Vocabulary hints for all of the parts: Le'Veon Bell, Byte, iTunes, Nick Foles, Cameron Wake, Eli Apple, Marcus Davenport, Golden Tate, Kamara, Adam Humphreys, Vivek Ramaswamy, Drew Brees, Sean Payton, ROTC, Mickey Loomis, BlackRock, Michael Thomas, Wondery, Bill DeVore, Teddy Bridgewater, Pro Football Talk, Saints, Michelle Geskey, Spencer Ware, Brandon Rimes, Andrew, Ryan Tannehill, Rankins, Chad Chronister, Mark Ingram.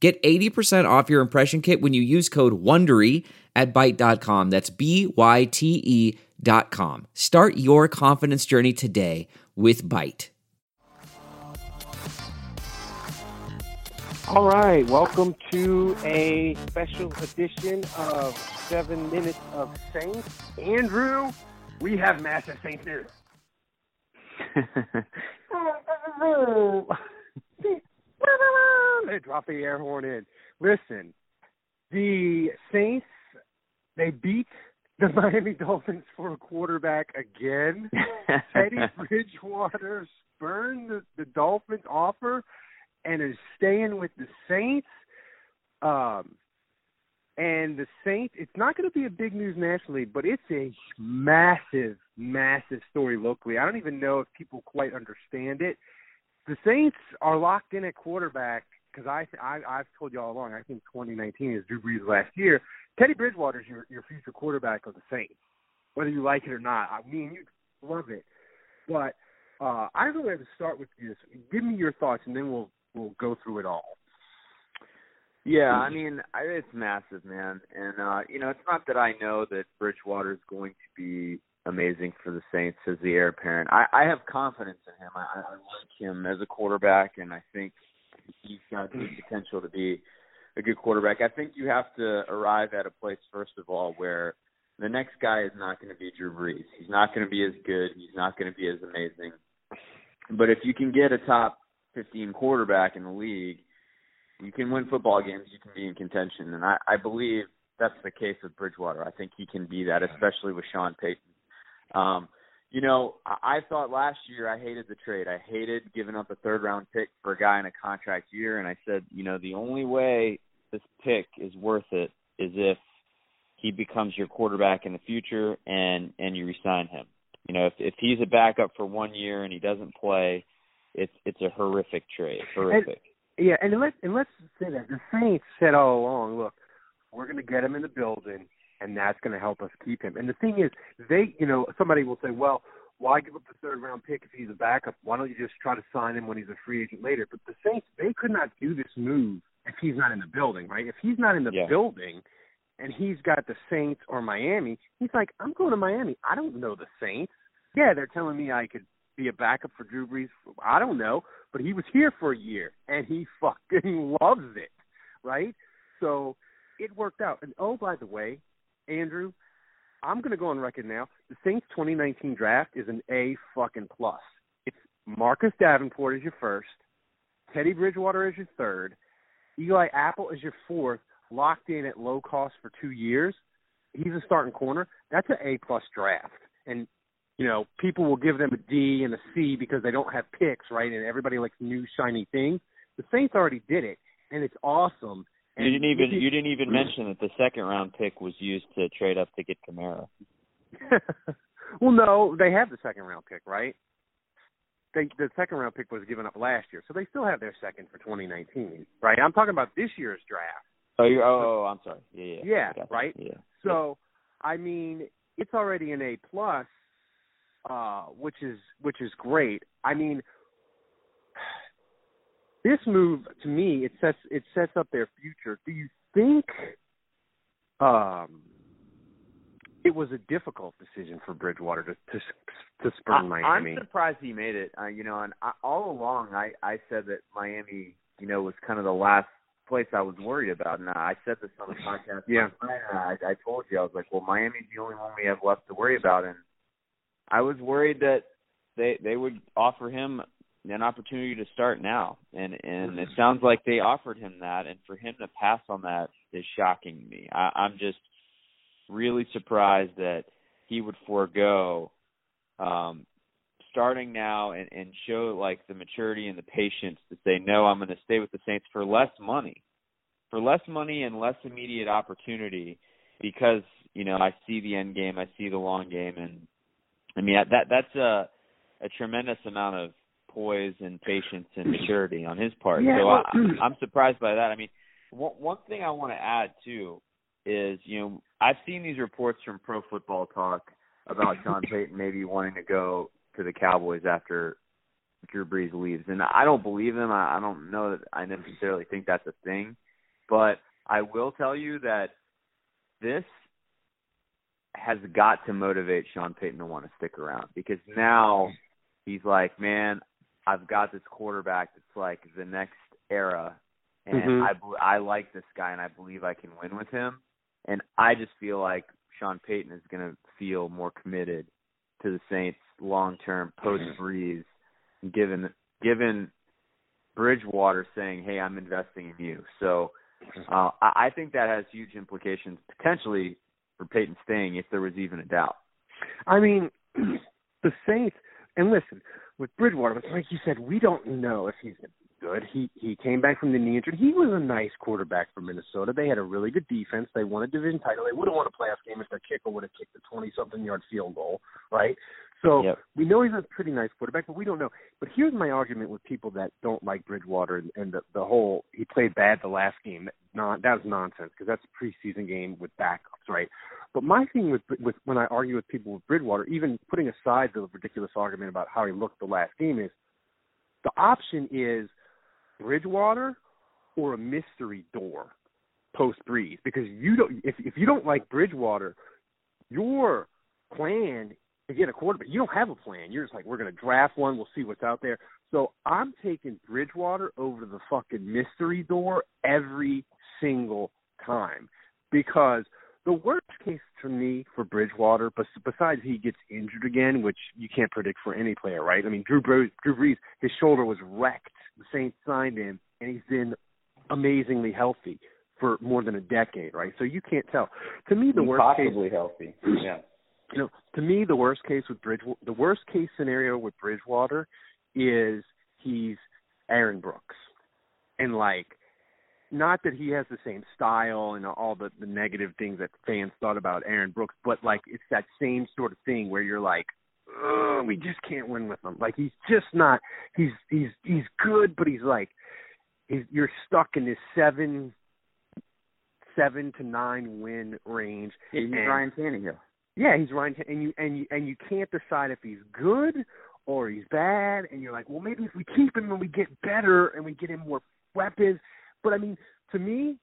Get 80% off your impression kit when you use code WONDERY at Byte.com. That's Byte.com. Start your confidence journey today with Byte. All right, welcome to a special edition of 7 Minutes of Saints. Andrew, we have massive Saints news. They drop the air horn in. Listen, the Saints, they beat the Miami Dolphins for a quarterback again. Teddy Bridgewater spurned the Dolphins' offer and is staying with the Saints. And the Saints, it's not going to be a big news nationally, but it's a massive, massive story locally. I don't even know if people quite understand it. The Saints are locked in at quarterback because I've told you all along, I think 2019 is Drew Brees last year. Teddy Bridgewater is your future quarterback of the Saints, whether you like it or not. I mean, you love it. But I really have to start with this. Give me your thoughts, and then we'll go through it all. Yeah, I mean, it's massive, man. And, you know, it's not that I know that Bridgewater is going to be amazing for the Saints as the heir apparent. I have confidence in him. I like him as a quarterback, and I think he's got the potential to be a good quarterback. I think you have to arrive at a place, first of all, where the next guy is not going to be Drew Brees. He's not going to be as good. He's not going to be as amazing. But if you can get a top 15 quarterback in the league, you can win football games, you can be in contention. And I believe that's the case with Bridgewater. I think he can be that, especially with Sean Payton. You know, I thought last year I hated the trade. I hated giving up a third-round pick for a guy in a contract year. And I said, you know, the only way this pick is worth it is if he becomes your quarterback in the future and you resign him. You know, if he's a backup for 1 year and he doesn't play, it's a horrific trade. Horrific. Yeah, and let's say that the Saints said all along, look, we're going to get him in the building, and that's going to help us keep him. And the thing is, they, you know, somebody will say, well, why give up the third-round pick if he's a backup? Why don't you just try to sign him when he's a free agent later? But the Saints, they could not do this move if he's not in the building, right? If he's not in the building and he's got the Saints or Miami, he's like, I'm going to Miami. I don't know the Saints. Yeah, they're telling me I could be a backup for Drew Brees. I don't know, but he was here for a year, and he fucking loves it, right? So it worked out. And, oh, by the way, Andrew, I'm going to go on record now. The Saints 2019 draft is an A fucking plus. It's Marcus Davenport is your first, Teddy Bridgewater is your third, Eli Apple is your fourth, locked in at low cost for 2 years. He's a starting corner. That's an A-plus draft. And you know, people will give them a D and a C because they don't have picks, right? And everybody likes new shiny things. The Saints already did it, and it's awesome. And you didn't even mention that the second round pick was used to trade up to get Kamara. Well, no, they have the second round pick, right? The second round pick was given up last year, so they still have their second for 2019, right? I'm talking about this year's draft. Oh, I'm sorry. Yeah. Right. Yeah. So, I mean, it's already an A+. Which is great. I mean, this move to me it sets up their future. Do you think it was a difficult decision for Bridgewater to spurn Miami? I'm surprised he made it. You know, and all along I said that Miami, you know, was kind of the last place I was worried about, and I said this on the podcast. Yeah, I told you I was like, well, Miami's the only one we have left to worry about, and I was worried that they would offer him an opportunity to start now, and it sounds like they offered him that, and for him to pass on that is shocking to me. I'm just really surprised that he would forego starting now and show like the maturity and the patience to say, no, I'm going to stay with the Saints for less money. for less money and less immediate opportunity because, you know, I see the end game, I see the long game. And, I mean, that's a tremendous amount of poise and patience and maturity on his part. Yeah. So I'm surprised by that. I mean, one thing I want to add, too, is, you know, I've seen these reports from Pro Football Talk about Sean Payton maybe wanting to go to the Cowboys after Drew Brees leaves. And I don't believe him. I don't know that I necessarily think that's a thing. But I will tell you that this has got to motivate Sean Payton to want to stick around, because now he's like, man, I've got this quarterback that's like the next era, and I like this guy, and I believe I can win with him. And I just feel like Sean Payton is going to feel more committed to the Saints long-term post-Brees, given Bridgewater saying, hey, I'm investing in you. So I think that has huge implications potentially for Peyton staying, if there was even a doubt. I mean, the Saints, and listen, with Bridgewater, like you said, we don't know if he's good. He came back from the knee injury. He was a nice quarterback for Minnesota. They had a really good defense. They won a division title. They would have won a playoff game if their kicker would have kicked a 20-something yard field goal, right? So we know he's a pretty nice quarterback, but we don't know. But here's my argument with people that don't like Bridgewater and the whole he played bad the last game. That's nonsense, because that's a preseason game with backups, right? But my thing with when I argue with people with Bridgewater, even putting aside the ridiculous argument about how he looked the last game, is the option is Bridgewater or a mystery door post Breeze, because you don't if you don't like Bridgewater, your plan to get a quarterback, you don't have a plan. You're just like, we're going to draft one, we'll see what's out there. So I'm taking Bridgewater over the fucking mystery door every single time, because the worst case to me for Bridgewater, besides he gets injured again, which you can't predict for any player, right? I mean, Drew Brees, his shoulder was wrecked. The Saints signed him, and he's been amazingly healthy for more than a decade, right? So you can't tell. To me, the worst case, possibly healthy. Yeah. You know, to me, the worst case scenario with Bridgewater is he's Aaron Brooks, and like, not that he has the same style and all the negative things that fans thought about Aaron Brooks, but like, it's that same sort of thing where you're like, we just can't win with him. Like, he's just not. He's good, but he's like, you're stuck in this seven to nine win range. He's Ryan Tannehill. Yeah, he's Ryan, and you can't decide if he's good or he's bad, and you're like, well, maybe if we keep him and we get better and we get him more weapons. But I mean, to me,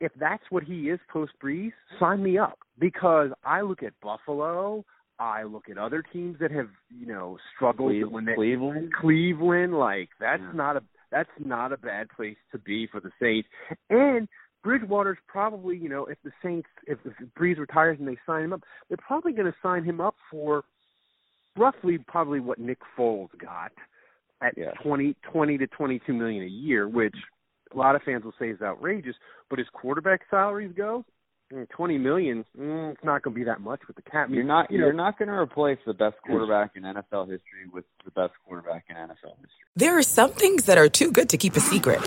if that's what he is post Breeze, sign me up, because I look at Buffalo, I look at other teams that have, you know, struggled when they Cleveland, like that's not a bad place to be for the Saints. And Bridgewater's probably, you know, if Breeze retires and they sign him up, they're probably going to sign him up for roughly probably what Nick Foles got at 20 to $22 million a year, which a lot of fans will say is outrageous. But as quarterback salaries go, $20 million, it's not going to be that much with the cap. You're not going to replace the best quarterback in NFL history with the best quarterback in NFL history. There are some things that are too good to keep a secret.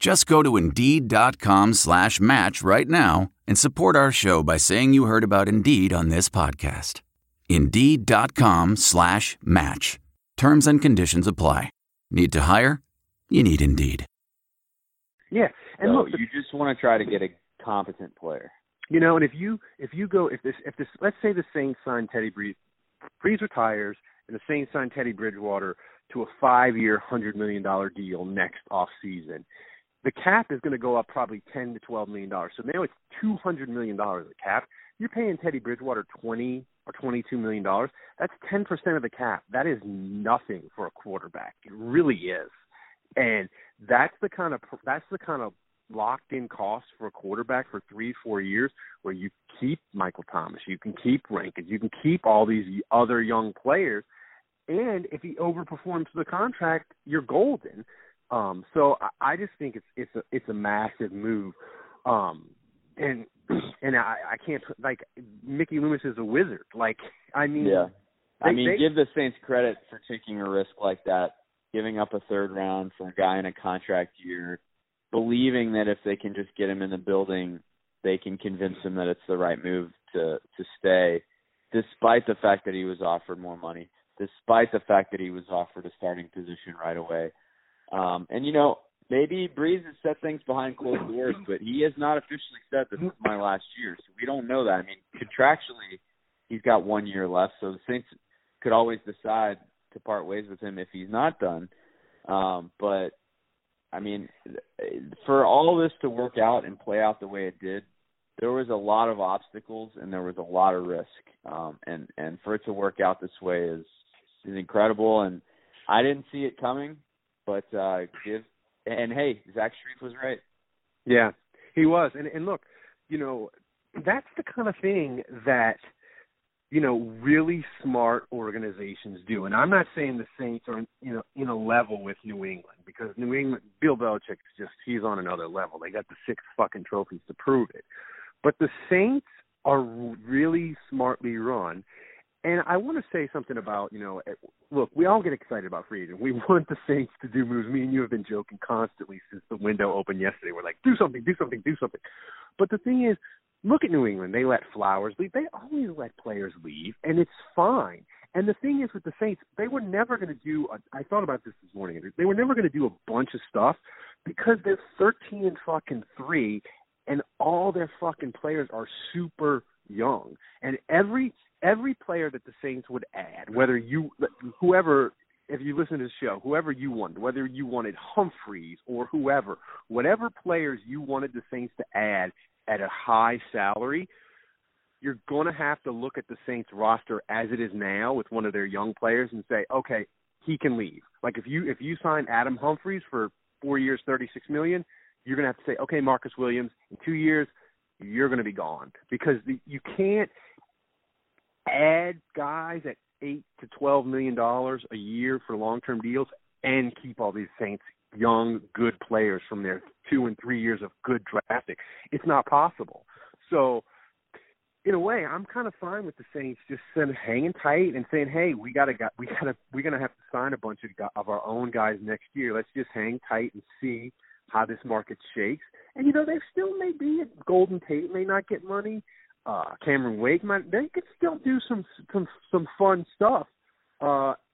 Just go to Indeed.com/match right now and support our show by saying you heard about Indeed on this podcast. Indeed.com/match. Terms and conditions apply. Need to hire? You need Indeed. Yeah, and so look, you just want to try to get a competent player. You know, and if let's say the Saints sign Teddy Breeze, Breeze retires, and the Saints sign Teddy Bridgewater to a 5-year, $100 million deal next offseason, the cap is going to go up probably $10 to $12 million. So now it's $200 million of the cap. You're paying Teddy Bridgewater $20 or $22 million. That's 10% of the cap. That is nothing for a quarterback. It really is. And that's the kind of locked-in costs for a quarterback for 3-4 years where you keep Michael Thomas, you can keep Rankins, you can keep all these other young players, and if he overperforms the contract, you're golden. So I just think it's a massive move. And I can't, like, Mickey Loomis is a wizard. Like, I mean, yeah. I mean, give the Saints credit for taking a risk like that, giving up a third round for a guy in a contract year, believing that if they can just get him in the building, they can convince him that it's the right move to stay, despite the fact that he was offered more money, despite the fact that he was offered a starting position right away. And, you know, maybe Breeze has said things behind closed doors, but he has not officially said this is my last year, so we don't know that. I mean, contractually, he's got 1 year left, so the Saints could always decide to part ways with him if he's not done. But I mean, for all this to work out and play out the way it did, there was a lot of obstacles and there was a lot of risk. And for it to work out this way is incredible. And I didn't see it coming, but hey, Zach Strief was right. Yeah, he was. And look, you know, that's the kind of thing that, you know, really smart organizations do. And I'm not saying the Saints are, you know, in a level with New England, because New England, Bill Belichick's just, he's on another level. They got the 6 fucking trophies to prove it. But the Saints are really smartly run. And I want to say something about, you know, look, we all get excited about free agent. We want the Saints to do moves. Me and you have been joking constantly since the window opened yesterday. We're like, do something, do something, do something. But the thing is, look at New England. They let Flowers leave. They always let players leave, and it's fine. And the thing is with the Saints, they were never going to do – I thought about this morning. They were never going to do a bunch of stuff because they're 13-3, and all their fucking players are super young. And every player that the Saints would add, whether you – whoever – if you listen to the show, whoever you wanted, whether you wanted Humphreys or whoever, whatever players you wanted the Saints to add at a high salary, you're going to have to look at the Saints roster as it is now with one of their young players and say, okay, he can leave. Like if you sign Adam Humphreys for 4 years, $36 million, you're going to have to say, okay, Marcus Williams, in 2 years, you're going to be gone, because you can't add guys at $8 to $12 million a year for long-term deals and keep all these Saints young, good players from their 2 and 3 years of good drafting. It's not possible. So, in a way, I'm kind of fine with the Saints just hanging tight and saying, "Hey, we're gonna have to sign a bunch of our own guys next year. Let's just hang tight and see how this market shakes." And you know, they still may be at Golden Tate may not get money. Cameron Wake might. They could still do some fun stuff,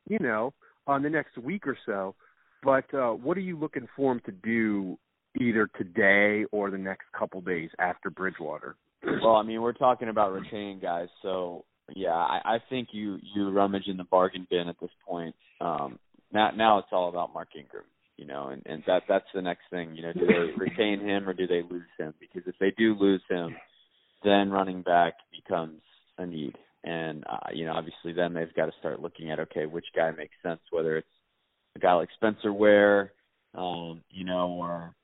you know, on the next week or so. But what are you looking for him to do either today or the next couple days after Bridgewater? Well, I mean, we're talking about retaining guys. So, yeah, I think you rummage in the bargain bin at this point. Now it's all about Mark Ingram, you know, and that's the next thing. You know, do they retain him or do they lose him? Because if they do lose him, then running back becomes a need. And, you know, obviously then they've got to start looking at, okay, which guy makes sense, whether it's a guy like Spencer Ware, you know, or,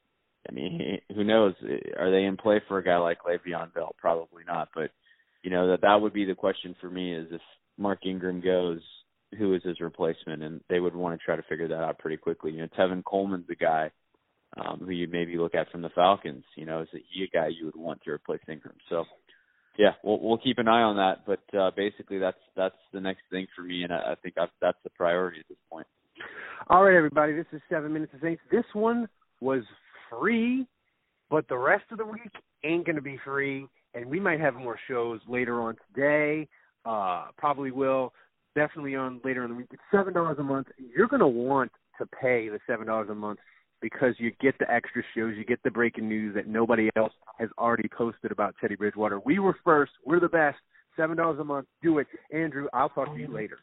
I mean, who knows? Are they in play for a guy like Le'Veon Bell? Probably not. But, you know, that would be the question for me is if Mark Ingram goes, who is his replacement? And they would want to try to figure that out pretty quickly. You know, Tevin Coleman's the guy who you maybe look at from the Falcons. You know, is he a guy you would want to replace Ingram? So, yeah, we'll keep an eye on that. But basically that's the next thing for me, and I think that's the priority at this point. All right, everybody, this is 7 Minutes of Saints. This one was free, but the rest of the week ain't going to be free, and we might have more shows later on today. Probably will. Definitely on later in the week. It's $7 a month. You're going to want to pay the $7 a month because you get the extra shows, you get the breaking news that nobody else has already posted about Teddy Bridgewater. We were first. We're the best. $7 a month. Do it. Andrew, I'll talk to you later.